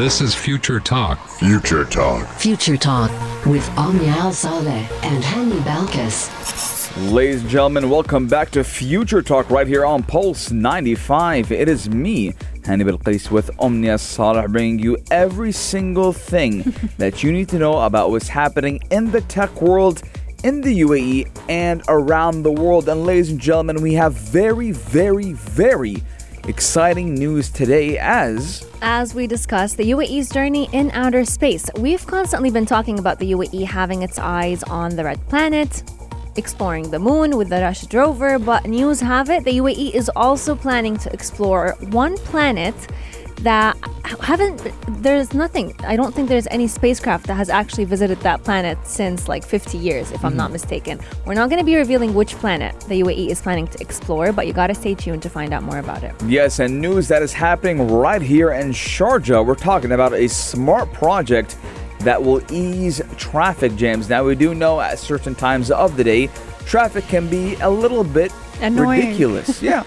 This is Future Talk. Future Talk. Future Talk with Omnia Saleh and Hani Balkis. Ladies and gentlemen, welcome back to Future Talk right here on Pulse 95. It is me, Hani Balkis, with Omnia Saleh, bringing you every single thing that you need to know about what's happening in the tech world, in the UAE, and around the world. And ladies and gentlemen, we have very exciting news today as we discuss the UAE's journey in outer space. We've constantly been talking about the UAE having its eyes on the red planet, exploring the moon with the Rashid rover, but news have it the UAE is also planning to explore one planet that I don't think there's any spacecraft that has actually visited that planet since like 50 years, if I'm not mistaken. We're not going to be revealing which planet the UAE is planning to explore, but you got to stay tuned to find out more about it. Yes, and news that is happening right here in Sharjah. We're talking about a smart project that will ease traffic jams. Now, we do know at certain times of the day, traffic can be a little bit annoying. Ridiculous. Yeah.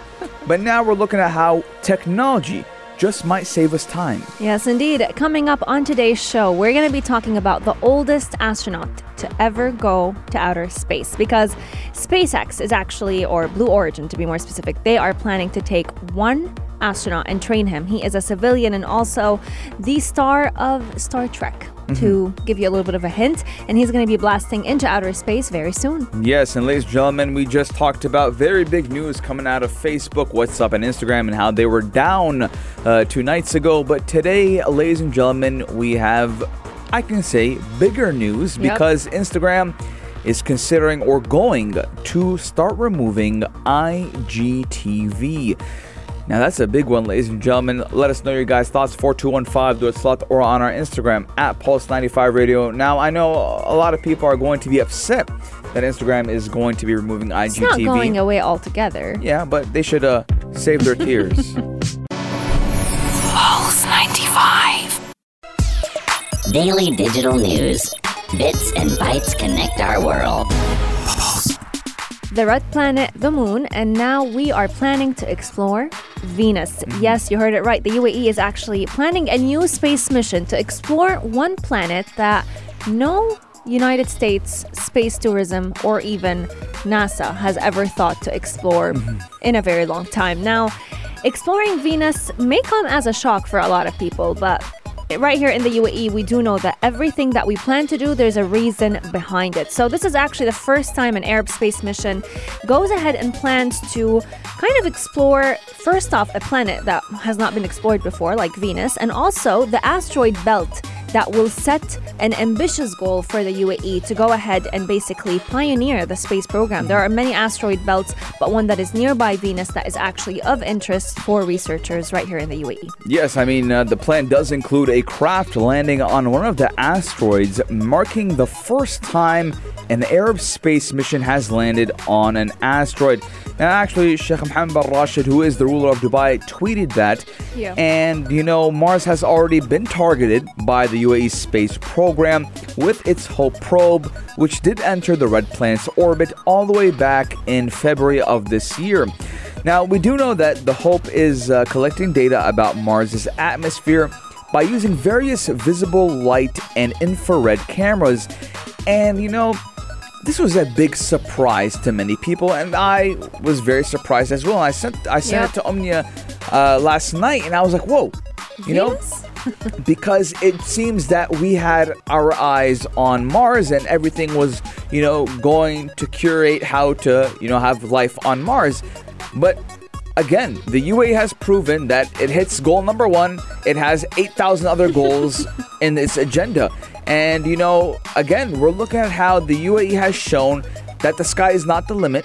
But now we're looking at how technology just might save us time. Yes, indeed. Coming up on today's show, we're going to be talking about the oldest astronaut to ever go to outer space, because SpaceX is actually, or Blue Origin to be more specific, they are planning to take one astronaut and train him. He is a civilian and also the star of Star Trek, to give you a little bit of a hint, and he's going to be blasting into outer space very soon. Yes, and ladies and gentlemen, we just talked about very big news coming out of Facebook, WhatsApp, and Instagram, and how they were down 2 nights ago. But today, ladies and gentlemen, we have, I can say, bigger news, because Instagram is considering or going to start removing IGTV. Now, that's a big one, ladies and gentlemen. Let us know your guys' thoughts, 4215.slot, or on our Instagram, at Pulse95 Radio. Now, I know a lot of people are going to be upset that Instagram is going to be removing IGTV. It's not going away altogether. Yeah, but they should save their tears. Pulse95. Daily digital news. Bits and bytes connect our world. Pulse. The red planet, the moon, and now we are planning to explore Venus. Yes, you heard it right. The UAE is actually planning a new space mission to explore one planet that no United States space tourism or even NASA has ever thought to explore in a very long time. Now, exploring Venus may come as a shock for a lot of people, but right here in the UAE, we do know that everything that we plan to do, there's a reason behind it. So this is actually the first time an Arab space mission goes ahead and plans to kind of explore, first off, a planet that has not been explored before, like Venus, and also the asteroid belt that will set an ambitious goal for the UAE to go ahead and basically pioneer the space program. There are many asteroid belts, but one that is nearby Venus that is actually of interest for researchers right here in the UAE. Yes, I mean, the plan does include a craft landing on one of the asteroids, marking the first time an Arab space mission has landed on an asteroid. Now, actually, Sheikh Mohammed bin Rashid, who is the ruler of Dubai, tweeted that. Yeah. And, you know, Mars has already been targeted by the UAE's space program with its Hope probe, which did enter the red planet's orbit all the way back in February of this year. Now, we do know that the Hope is collecting data about Mars's atmosphere by using various visible light and infrared cameras. And, you know, this was a big surprise to many people, and I was very surprised as well. I sent it to Omnia last night, and I was like, whoa, you know? Because it seems that we had our eyes on Mars and everything was, you know, going to curate how to, you know, have life on Mars. But again, the UAE has proven that it hits goal number one. It has 8,000 other goals in its agenda. And, you know, again, we're looking at how the UAE has shown that the sky is not the limit.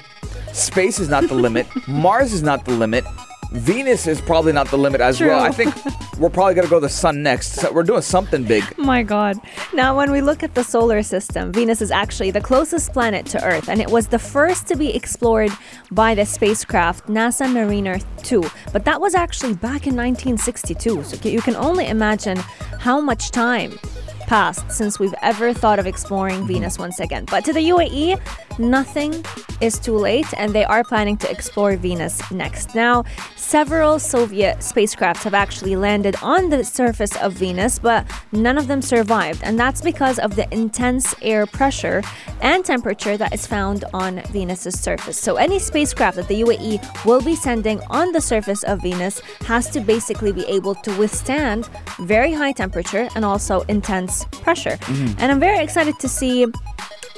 Space is not the limit. Mars is not the limit. Venus is probably not the limit as well. I think we're probably going to go to the sun next. So we're doing something big. My God. Now, when we look at the solar system, Venus is actually the closest planet to Earth, and it was the first to be explored by the spacecraft NASA Mariner 2. But that was actually back in 1962. So you can only imagine how much time passed since we've ever thought of exploring Venus once again. But to the UAE, nothing is too late, and they are planning to explore Venus next. Now, several Soviet spacecraft have actually landed on the surface of Venus, but none of them survived, and that's because of the intense air pressure and temperature that is found on Venus's surface. So any spacecraft that the UAE will be sending on the surface of Venus has to basically be able to withstand very high temperature and also intense pressure. And I'm very excited to see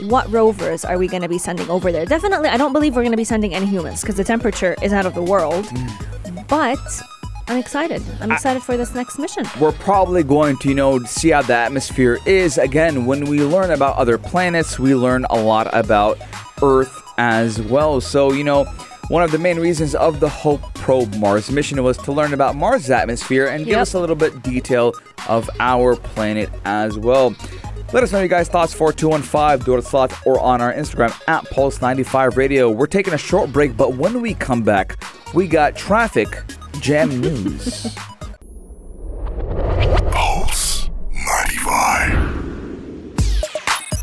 what rovers are we going to be sending over there. Definitely, I don't believe we're going to be sending any humans because the temperature is out of the world. But I'm excited. I'm excited for this next mission. We're probably going to, see how the atmosphere is. Again, when we learn about other planets, we learn a lot about Earth as well. So, one of the main reasons of the Hope probe Mars mission was to learn about Mars' atmosphere and give us a little bit detail of our planet as well. Let us know your guys' thoughts, 4215, Door Slot, or on our Instagram at Pulse95 Radio. We're taking a short break, but when we come back, we got traffic jam news. Pulse 95.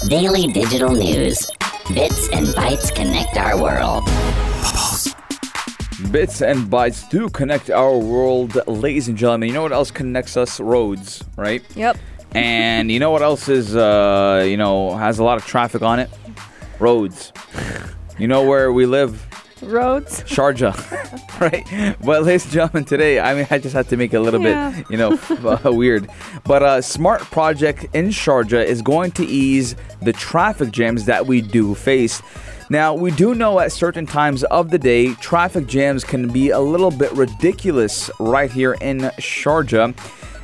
Daily digital news. Bits and bytes connect our world. Bits and bytes do connect our world, ladies and gentlemen. You know what else connects us? Roads, right? Yep. And you know what else is, has a lot of traffic on it? Roads. You know where we live? Roads. Sharjah. Right? But ladies and gentlemen, today, I just had to make it a little bit, weird. But a smart project in Sharjah is going to ease the traffic jams that we do face. Now, we do know at certain times of the day, traffic jams can be a little bit ridiculous right here in Sharjah.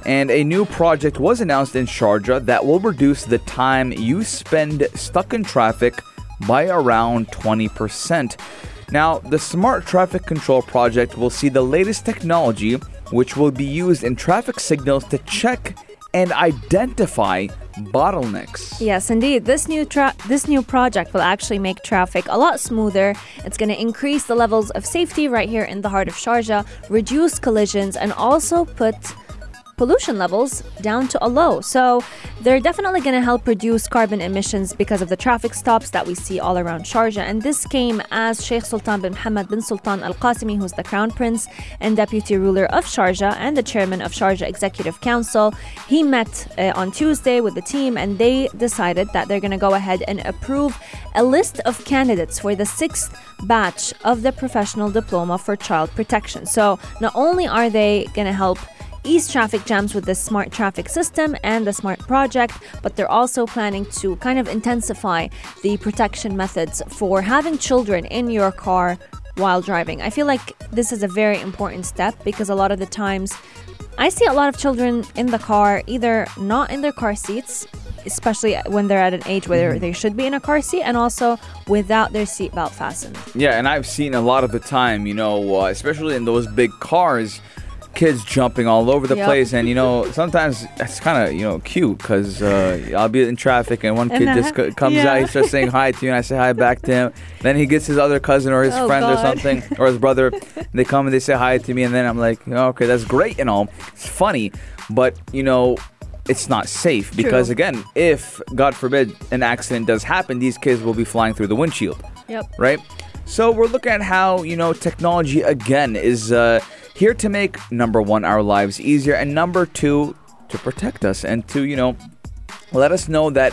And a new project was announced in Sharjah that will reduce the time you spend stuck in traffic by around 20%. Now, the Smart Traffic Control Project will see the latest technology, which will be used in traffic signals to check and identify bottlenecks. Yes, indeed. This new project will actually make traffic a lot smoother. It's going to increase the levels of safety right here in the heart of Sharjah, reduce collisions, and also put pollution levels down to a low. So they're definitely going to help reduce carbon emissions because of the traffic stops that we see all around Sharjah. And this came as Sheikh Sultan bin Mohammed bin Sultan Al-Qasimi, who's the crown prince and deputy ruler of Sharjah and the chairman of Sharjah Executive Council. He met on Tuesday with the team, and they decided that they're going to go ahead and approve a list of candidates for the 6th batch of the Professional Diploma for Child Protection. So not only are they going to help ease traffic jams with the smart traffic system and the smart project, but they're also planning to kind of intensify the protection methods for having children in your car while driving. I feel like this is a very important step because a lot of the times I see a lot of children in the car, either not in their car seats, especially when they're at an age where they should be in a car seat, and also without their seatbelt fastened. Yeah, and I've seen a lot of the time, especially in those big cars, kids jumping all over the place, and sometimes it's kind of cute because I'll be in traffic and one kid just comes out, he starts saying hi to you, and I say hi back to him, then he gets his other cousin or his friend or something, or his brother, they come and they say hi to me, and then I'm like, okay, that's great and all, it's funny, but it's not safe because again, if God forbid an accident does happen, these kids will be flying through the windshield. Right? So we're looking at how, technology again is here to make, number one, our lives easier, and number two, to protect us and to, let us know that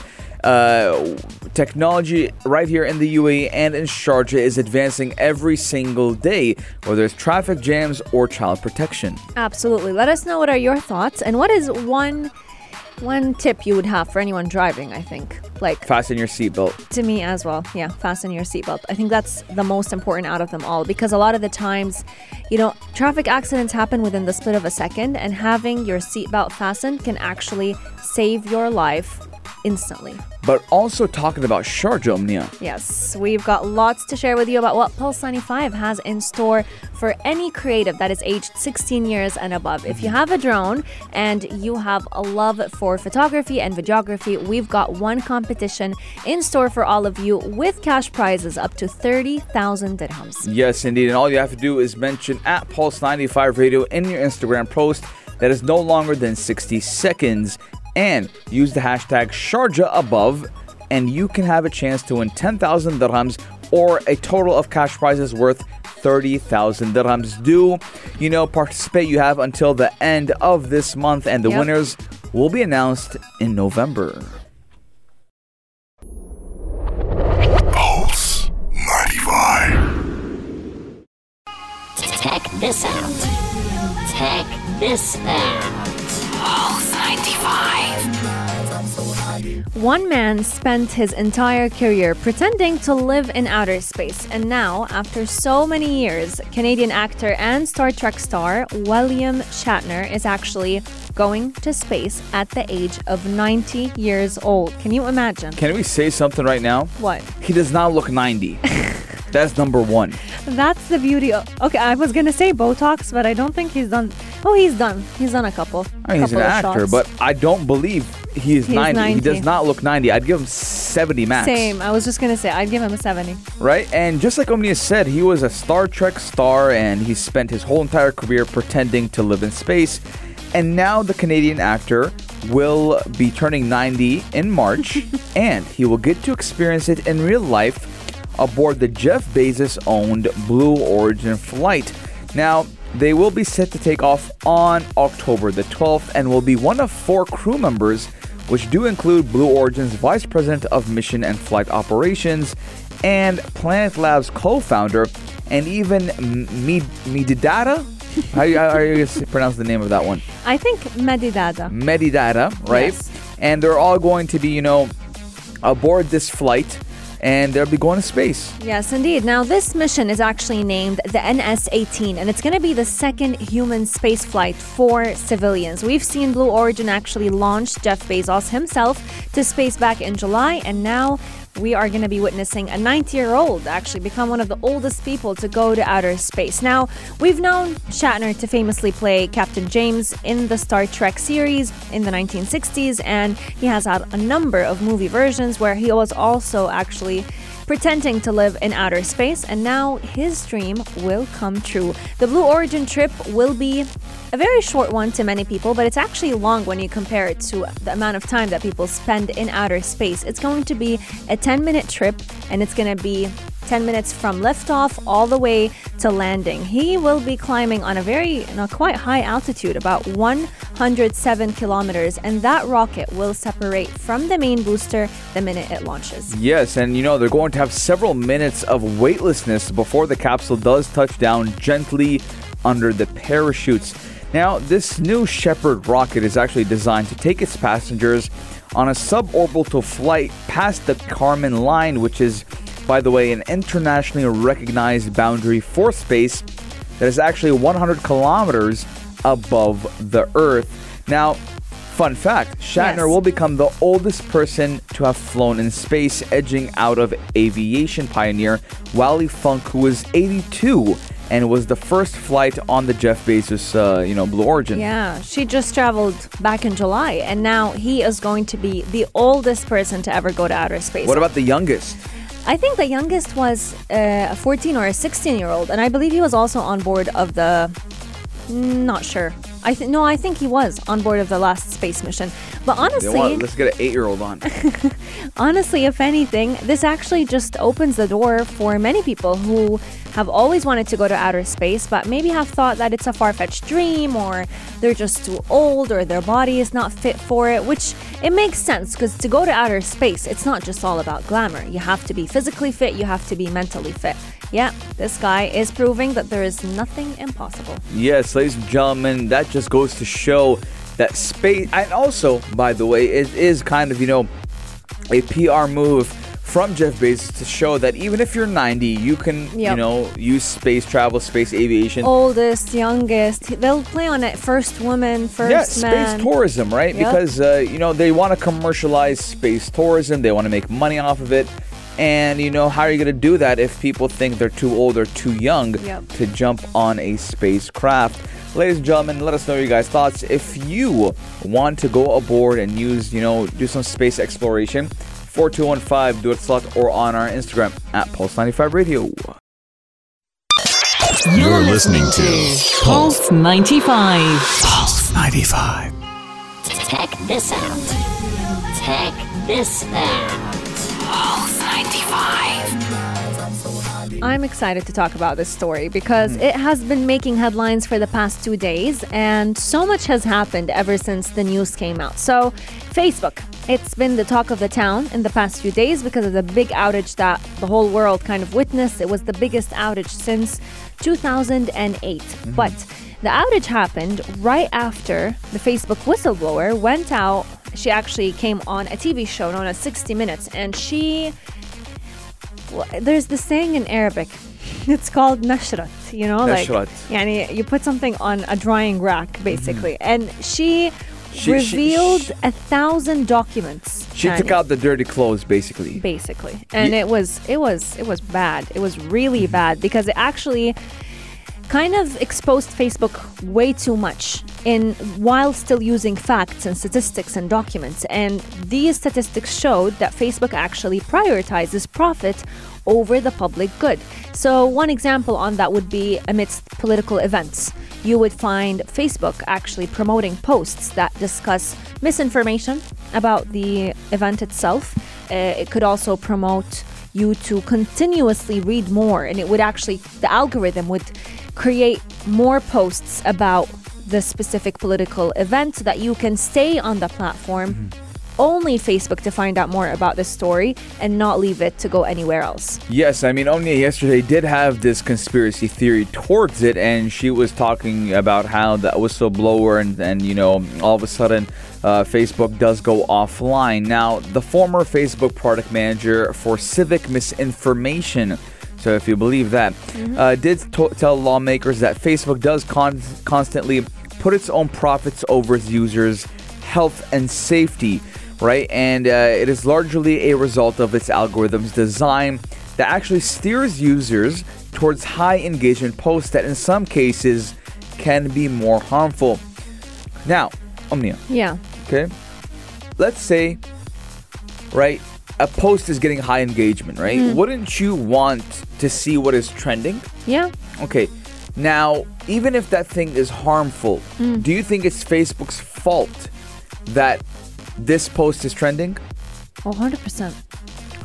technology right here in the UAE and in Sharjah is advancing every single day, whether it's traffic jams or child protection. Absolutely. Let us know what are your thoughts and what is one tip you would have for anyone driving, I think. Like, fasten your seatbelt. To me as well. Yeah, fasten your seatbelt. I think that's the most important out of them all because a lot of the times, traffic accidents happen within the split of a second, and having your seatbelt fastened can actually save your life instantly. But also talking about Sharjah, Omnia. Yes, we've got lots to share with you about what Pulse 95 has in store for any creative that is aged 16 years and above. If you have a drone and you have a love for photography and videography, we've got one competition in store for all of you with cash prizes up to 30,000 dirhams. Yes, indeed. And all you have to do is mention at Pulse 95 Radio in your Instagram post that is no longer than 60 seconds. And use the hashtag Sharjah above and you can have a chance to win 10,000 dirhams or a total of cash prizes worth 30,000 dirhams. Participate. You have until the end of this month, and the winners will be announced in November. Pulse 95. Check this out. Pulse 95. One man spent his entire career pretending to live in outer space, and now, after so many years, Canadian actor and Star Trek star William Shatner is actually going to space at the age of 90 years old. Can you imagine? Can we say something right now? What? He does not look 90. That's number one. That's the beauty of... Okay, I was going to say Botox, but I don't think he's done... Oh, he's done. He's done a couple. He's an actor, shots. But I don't believe he's 90. He does not look 90. I'd give him 70 max. Same. I was just going to say, I'd give him a 70. Right? And just like Omnia said, he was a Star Trek star, and he spent his whole entire career pretending to live in space. And now the Canadian actor will be turning 90 in March, and he will get to experience it in real life aboard the Jeff Bezos-owned Blue Origin flight. Now, they will be set to take off on October the 12th and will be one of four crew members, which do include Blue Origin's Vice President of Mission and Flight Operations and Planet Labs co-founder, and even Medidata? How are you going to pronounce the name of that one? I think Medidata. Medidata, right? Yes. And they're all going to be, aboard this flight. And they'll be going to space. Yes, indeed. Now, this mission is actually named the NS-18, and it's going to be the second human space flight for civilians. We've seen Blue Origin actually launch Jeff Bezos himself to space back in July, and now we are going to be witnessing a 90-year-old actually become one of the oldest people to go to outer space. Now, we've known Shatner to famously play Captain James in the Star Trek series in the 1960s, and he has had a number of movie versions where he was also actually pretending to live in outer space, and now his dream will come true. The Blue Origin trip will be a very short one to many people, but it's actually long when you compare it to the amount of time that people spend in outer space. It's going to be a 10-minute trip, and it's going to be 10 minutes from liftoff all the way to landing. He will be climbing on a quite high altitude, about 107 kilometers, and that rocket will separate from the main booster the minute it launches. Yes, and they're going to have several minutes of weightlessness before the capsule does touch down gently under the parachutes. Now, this New Shepard rocket is actually designed to take its passengers on a suborbital flight past the Kármán line, which is, by the way, an internationally recognized boundary for space that is actually 100 kilometers above the Earth. Now, fun fact, Shatner will become the oldest person to have flown in space, edging out of aviation pioneer Wally Funk, who was 82 and was the first flight on the Jeff Bezos, Blue Origin. Yeah, she just traveled back in July, and now he is going to be the oldest person to ever go to outer space. What about the youngest? I think the youngest was a 14 or a 16-year-old, and I believe he was also on board of the... Not sure. I think he was on board of the last space mission. But honestly... Let's get an 8-year-old on. Honestly, if anything, this actually just opens the door for many people who have always wanted to go to outer space, but maybe have thought that it's a far-fetched dream, or they're just too old, or their body is not fit for it, which it makes sense, because to go to outer space, it's not just all about glamour. You have to be physically fit, you have to be mentally fit. Yeah, this guy is proving that there is nothing impossible. Yes, ladies and gentlemen, that just goes to show that space, and also, by the way, it is kind of, a PR move from Jeff Bezos to show that even if you're 90, you can, use space travel, space aviation. Oldest, youngest. They'll play on it. First woman, first man. Yeah, space tourism, right? Yep. Because, they want to commercialize space tourism. They want to make money off of it. And, how are you going to do that if people think they're too old or too young to jump on a spacecraft? Ladies and gentlemen, let us know your guys' thoughts. If you want to go aboard and use, do some space exploration, 4215 Do It Slot, or on our Instagram at Pulse95 Radio. You're listening to Pulse95. Pulse95. Check this out. 95. I'm excited to talk about this story because it has been making headlines for the past 2 days, and so much has happened ever since the news came out. So, Facebook. It's been the talk of the town in the past few days because of the big outage that the whole world kind of witnessed. It was the biggest outage since 2008. But the outage happened right after the Facebook whistleblower went out. She actually came on a TV show known as 60 Minutes, and she... Well, there's this saying in Arabic. It's called nashrat, you know? Nashrat. Like, you put something on a drying rack, basically. And she revealed 1,000 documents. She took out the dirty clothes, basically. And it was bad. It was really bad because it actually kind of exposed Facebook way too much while still using facts and statistics and documents. And these statistics showed that Facebook actually prioritizes profit over the public good. So one example on that would be amidst political events. You would find Facebook actually promoting posts that discuss misinformation about the event itself. It could also promote you to continuously read more, and it would actually, the algorithm would create more posts about the specific political event so that you can stay on the platform, only Facebook, to find out more about the story and not leave it to go anywhere else. Yes, I mean, Omnia yesterday did have this conspiracy theory towards it, and she was talking about how the whistleblower and you know, all of a sudden Facebook does go offline. Now, the former Facebook product manager for civic misinformation, so if you believe that, did tell lawmakers that Facebook does constantly put its own profits over its users' health and safety, right? And it is largely a result of its algorithm's design that actually steers users towards high engagement posts that in some cases can be more harmful. Now, Omnia. Yeah. Okay. Let's say, right, a post is getting high engagement, right? Wouldn't you want to see what is trending? Yeah. Okay. Now, even if that thing is harmful, do you think it's Facebook's fault that this post is trending? 100%.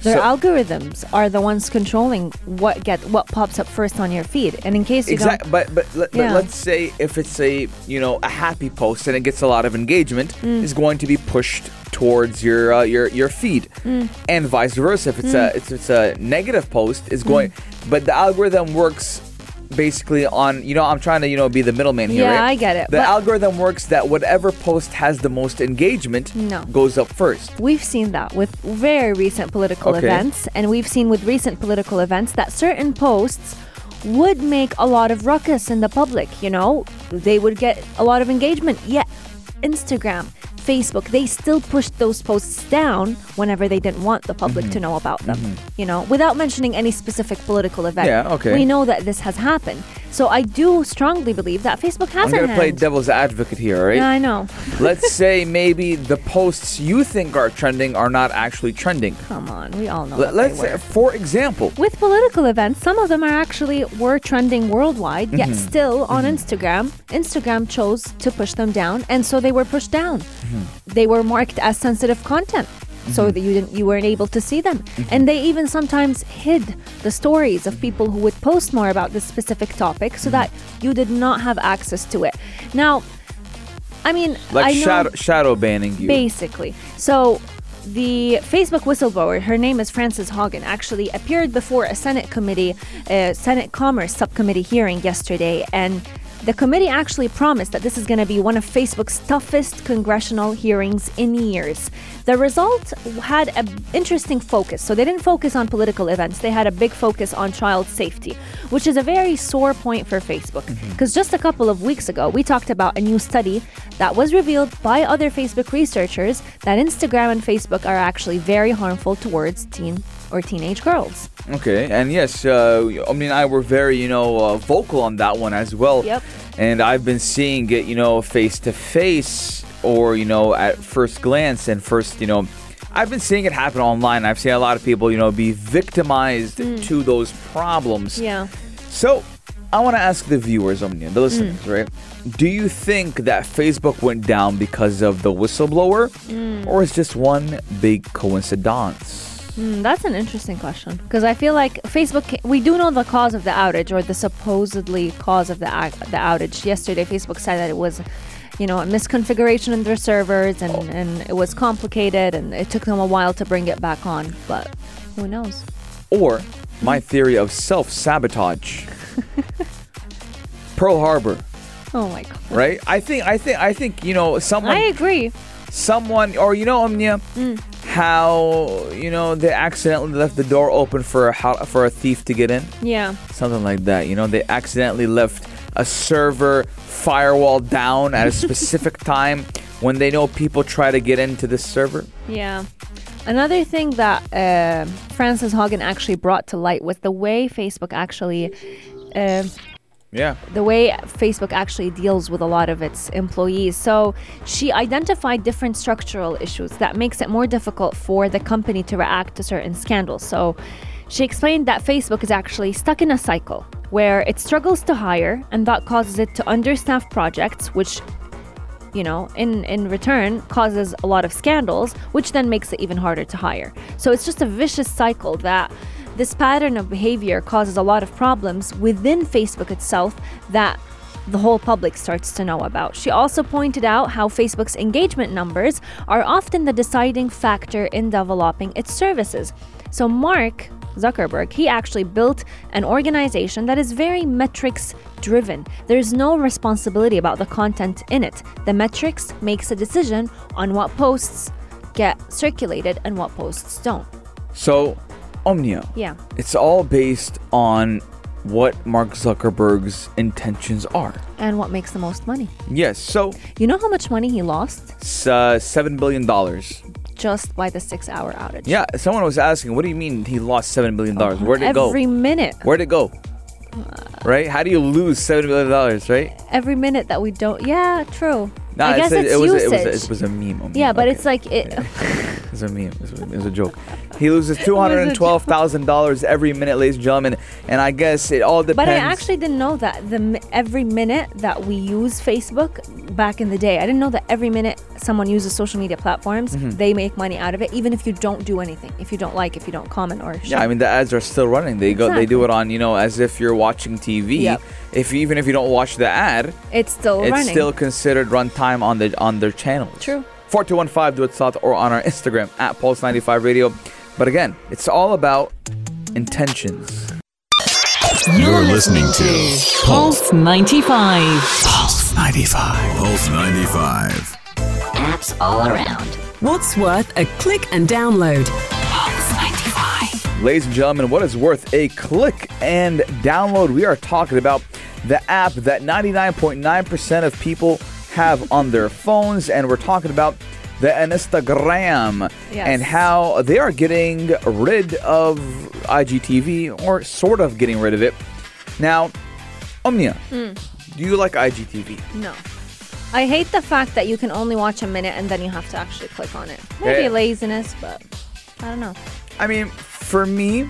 Their algorithms are the ones controlling what pops up first on your feed. And in case you but let's say if it's a happy post and it gets a lot of engagement, it's going to be pushed towards your feed, and vice versa. If it's a negative post, it's going. But the algorithm works basically on, you know, I'm trying to, you know, be the middleman here. Yeah, right? I get it. The algorithm works that whatever post has the most engagement goes up first. We've seen that with very recent political events, and we've seen with recent political events that certain posts would make a lot of ruckus in the public, you know? They would get a lot of engagement. Yet Instagram, Facebook, they still pushed those posts down whenever they didn't want the public to know about them, you know, without mentioning any specific political event. Yeah, okay. We know that this has happened. So I do strongly believe that Facebook has I'm going to play devil's advocate here, right? Yeah, I know. Let's say maybe the posts you think are trending are not actually trending. Come on, we all know let's say, for example, with political events, some of them are actually were trending worldwide, yet still on Instagram chose to push them down, and so they were pushed down. They were marked as sensitive content, so that you weren't able to see them. And they even sometimes hid the stories of people who would post more about this specific topic so that you did not have access to it. Now, I mean, shadow banning you. Basically. So the Facebook whistleblower, her name is Frances Hogan, actually appeared before a Senate Commerce Subcommittee hearing yesterday, and the committee actually promised that this is going to be one of Facebook's toughest congressional hearings in years. The result had an interesting focus. So they didn't focus on political events. They had a big focus on child safety, which is a very sore point for Facebook. Because just a couple of weeks ago, we talked about a new study that was revealed by other Facebook researchers that Instagram and Facebook are actually very harmful towards teen or teenage girls. Okay, and yes, Omni and I were very, vocal on that one as well. Yep. And I've been seeing it, face to face or, at first glance and first, I've been seeing it happen online. I've seen a lot of people, be victimized to those problems. Yeah. So I want to ask the viewers, Omni, the listeners, right? Do you think that Facebook went down because of the whistleblower, or is just one big coincidence? That's an interesting question, because I feel like Facebook, we do know the cause of the outage, or the supposedly cause of the outage. Yesterday, Facebook said that it was, you know, a misconfiguration in their servers, and it was complicated, and it took them a while to bring it back on, but who knows? Or my theory of self-sabotage. Pearl Harbor. Oh my God. Right? I think, you know, someone... I agree. Someone, or, you know, Omnia, how, you know, they accidentally left the door open for a thief to get in. Yeah. Something like that. You know, they accidentally left a server firewall down at a specific time when they know people try to get into this server. Yeah. Another thing that Frances Hogan actually brought to light was the way Facebook actually... the way Facebook actually deals with a lot of its employees. So she identified different structural issues that makes it more difficult for the company to react to certain scandals. So she explained that Facebook is actually stuck in a cycle where it struggles to hire, and that causes it to understaff projects, which, you know, in return causes a lot of scandals, which then makes it even harder to hire. So it's just a vicious cycle that... This pattern of behavior causes a lot of problems within Facebook itself that the whole public starts to know about. She also pointed out how Facebook's engagement numbers are often the deciding factor in developing its services. So Mark Zuckerberg, he actually built an organization that is very metrics driven. There's no responsibility about the content in it. The metrics makes a decision on what posts get circulated and what posts don't. So... Omnia. Yeah. It's all based on what Mark Zuckerberg's intentions are. And what makes the most money. Yes, so... You know how much money he lost? It's $7 billion. Just by the 6-hour outage. Yeah, someone was asking, what do you mean he lost $7 billion? Oh, where'd it go? Every minute. Where'd it go? Right? How do you lose $7 billion, right? Every minute that we don't... Yeah, true. Nah, I guess it was a meme. Omnia. Yeah, but okay. It's like... It's a meme. It's a joke. He loses $212,000 every minute, ladies and gentlemen. And I guess it all depends. But I actually didn't know that every minute that we use Facebook back in the day, I didn't know that every minute someone uses social media platforms, they make money out of it, even if you don't do anything, if you don't like, if you don't comment or share. Yeah, I mean, the ads are still running. They do it on, you know, as if you're watching TV. Yep. Even if you don't watch the ad, it's still considered runtime on their channels. True. 4215 do it south or on our Instagram at Pulse95Radio. But again, it's all about intentions. You're listening to Pulse 95. Pulse 95. Pulse 95. Apps all around. What's worth a click and download? Pulse 95. Ladies and gentlemen, what is worth a click and download? We are talking about the app that 99.9% of people have on their phones, and we're talking about the Instagram. Yes. And how they are getting rid of IGTV, or sort of getting rid of it. Now, Omnia, do you like IGTV? No. I hate the fact that you can only watch a minute and then you have to actually click on it. Maybe laziness, but I don't know. I mean, for me,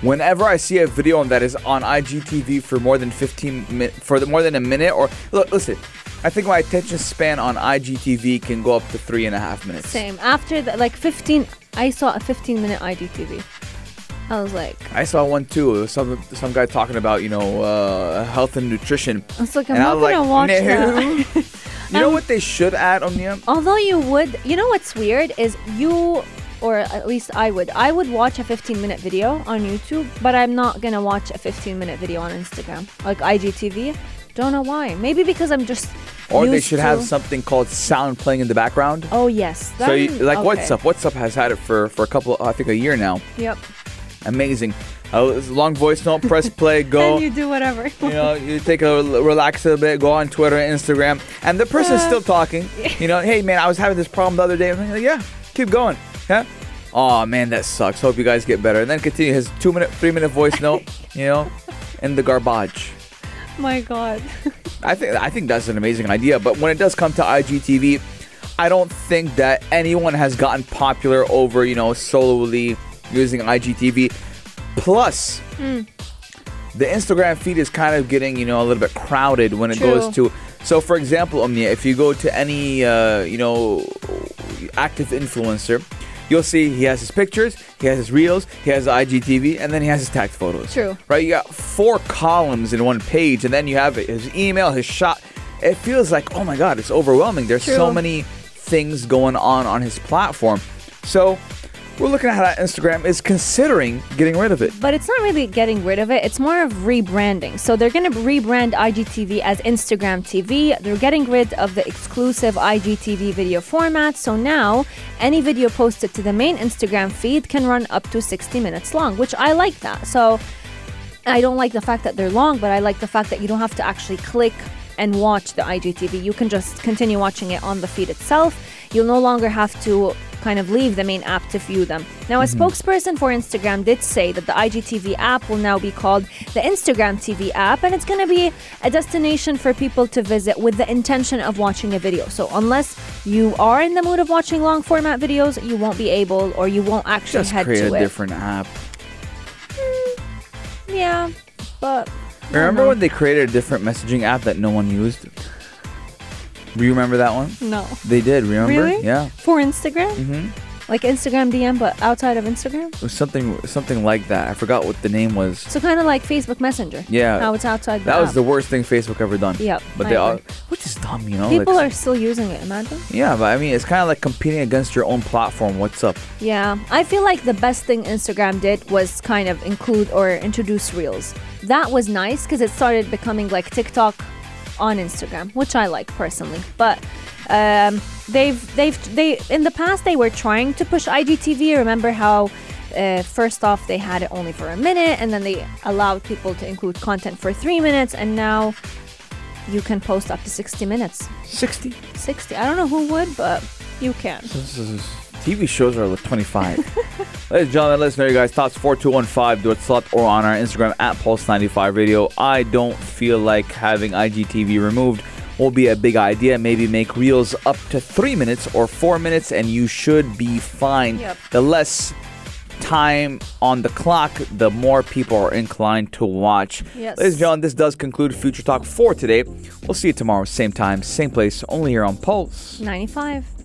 whenever I see a video that is on IGTV for more than 15 minutes, for more than a minute, or look, listen. I think my attention span on IGTV can go up to 3.5 minutes. Same. After that, like 15, I saw a 15-minute IGTV. I was like... I saw one too. It was some guy talking about, you know, health and nutrition. I was like, I'm not going to watch that. You know what they should add, Omnia? Although you would... You know what's weird is you... Or at least I would watch a 15-minute video on YouTube, but I'm not going to watch a 15-minute video on Instagram. Like IGTV. Don't know why. Maybe because I'm just... Or they should have something called sound playing in the background. Oh, yes. That, so, WhatsApp. WhatsApp has had it for a couple... I think a year now. Yep. Amazing. Long voice note, press play, go. And you do whatever. You know, you take relax a bit, go on Twitter and Instagram. And the person's still talking. You know, hey, man, I was having this problem the other day. I'm like, yeah, keep going. Yeah. Oh, man, that sucks. Hope you guys get better. And then continue his 2-minute, 3-minute voice note, you know, in the garbage. My God. I think that's an amazing idea, but when it does come to IGTV, I don't think that anyone has gotten popular over, you know, solely using IGTV. Plus, the Instagram feed is kind of getting, you know, a little bit crowded when it goes to... So, for example, Omnia, if you go to any, active influencer... You'll see he has his pictures, he has his reels, he has the IGTV, and then he has his tagged photos. True. Right? You got four columns in one page, and then you have his email, his shot. It feels like, oh my God, it's overwhelming. There's so many things going on his platform. So we're looking at how Instagram is considering getting rid of it. But it's not really getting rid of it. It's more of rebranding. So they're going to rebrand IGTV as Instagram TV. They're getting rid of the exclusive IGTV video format. So now any video posted to the main Instagram feed can run up to 60 minutes long, which I like that. So I don't like the fact that they're long, but I like the fact that you don't have to actually click and watch the IGTV. You can just continue watching it on the feed itself. You'll no longer have to kind of leave the main app to view them. Now, a spokesperson for Instagram did say that the IGTV app will now be called the Instagram TV app, and it's going to be a destination for people to visit with the intention of watching a video. So unless you are in the mood of watching long format videos, you won't be able, or you won't actually just head to it. Just create a different app. Yeah, but... Remember when they created a different messaging app that no one used? Do you remember that one? No. They did, remember? Really? Yeah. For Instagram? Mm-hmm. Like Instagram DM, but outside of Instagram? It was something like that. I forgot what the name was. So kind of like Facebook Messenger. Yeah. Now it's outside the app. That was the worst thing Facebook ever done. Yeah. But they all... Which is dumb, you know? People are still using it, imagine? Yeah, but I mean, it's kind of like competing against your own platform. What's up? Yeah. I feel like the best thing Instagram did was kind of include or introduce Reels. That was nice because it started becoming like TikTok on Instagram, which I like personally. But they in the past they were trying to push IGTV. Remember how first off they had it only for a minute, and then they allowed people to include content for 3 minutes, and now you can post up to 60 minutes. 60. I don't know who would, but you can. TV shows are like 25. Ladies and gentlemen, let us know your guys' thoughts. 4215, do it slot, or on our Instagram at Pulse95 Radio. I don't feel like having IGTV removed will be a big idea. Maybe make reels up to 3 minutes or 4 minutes, and you should be fine. Yep. The less time on the clock, the more people are inclined to watch. Yes. Ladies and gentlemen, this does conclude Future Talk for today. We'll see you tomorrow, same time, same place, only here on Pulse 95.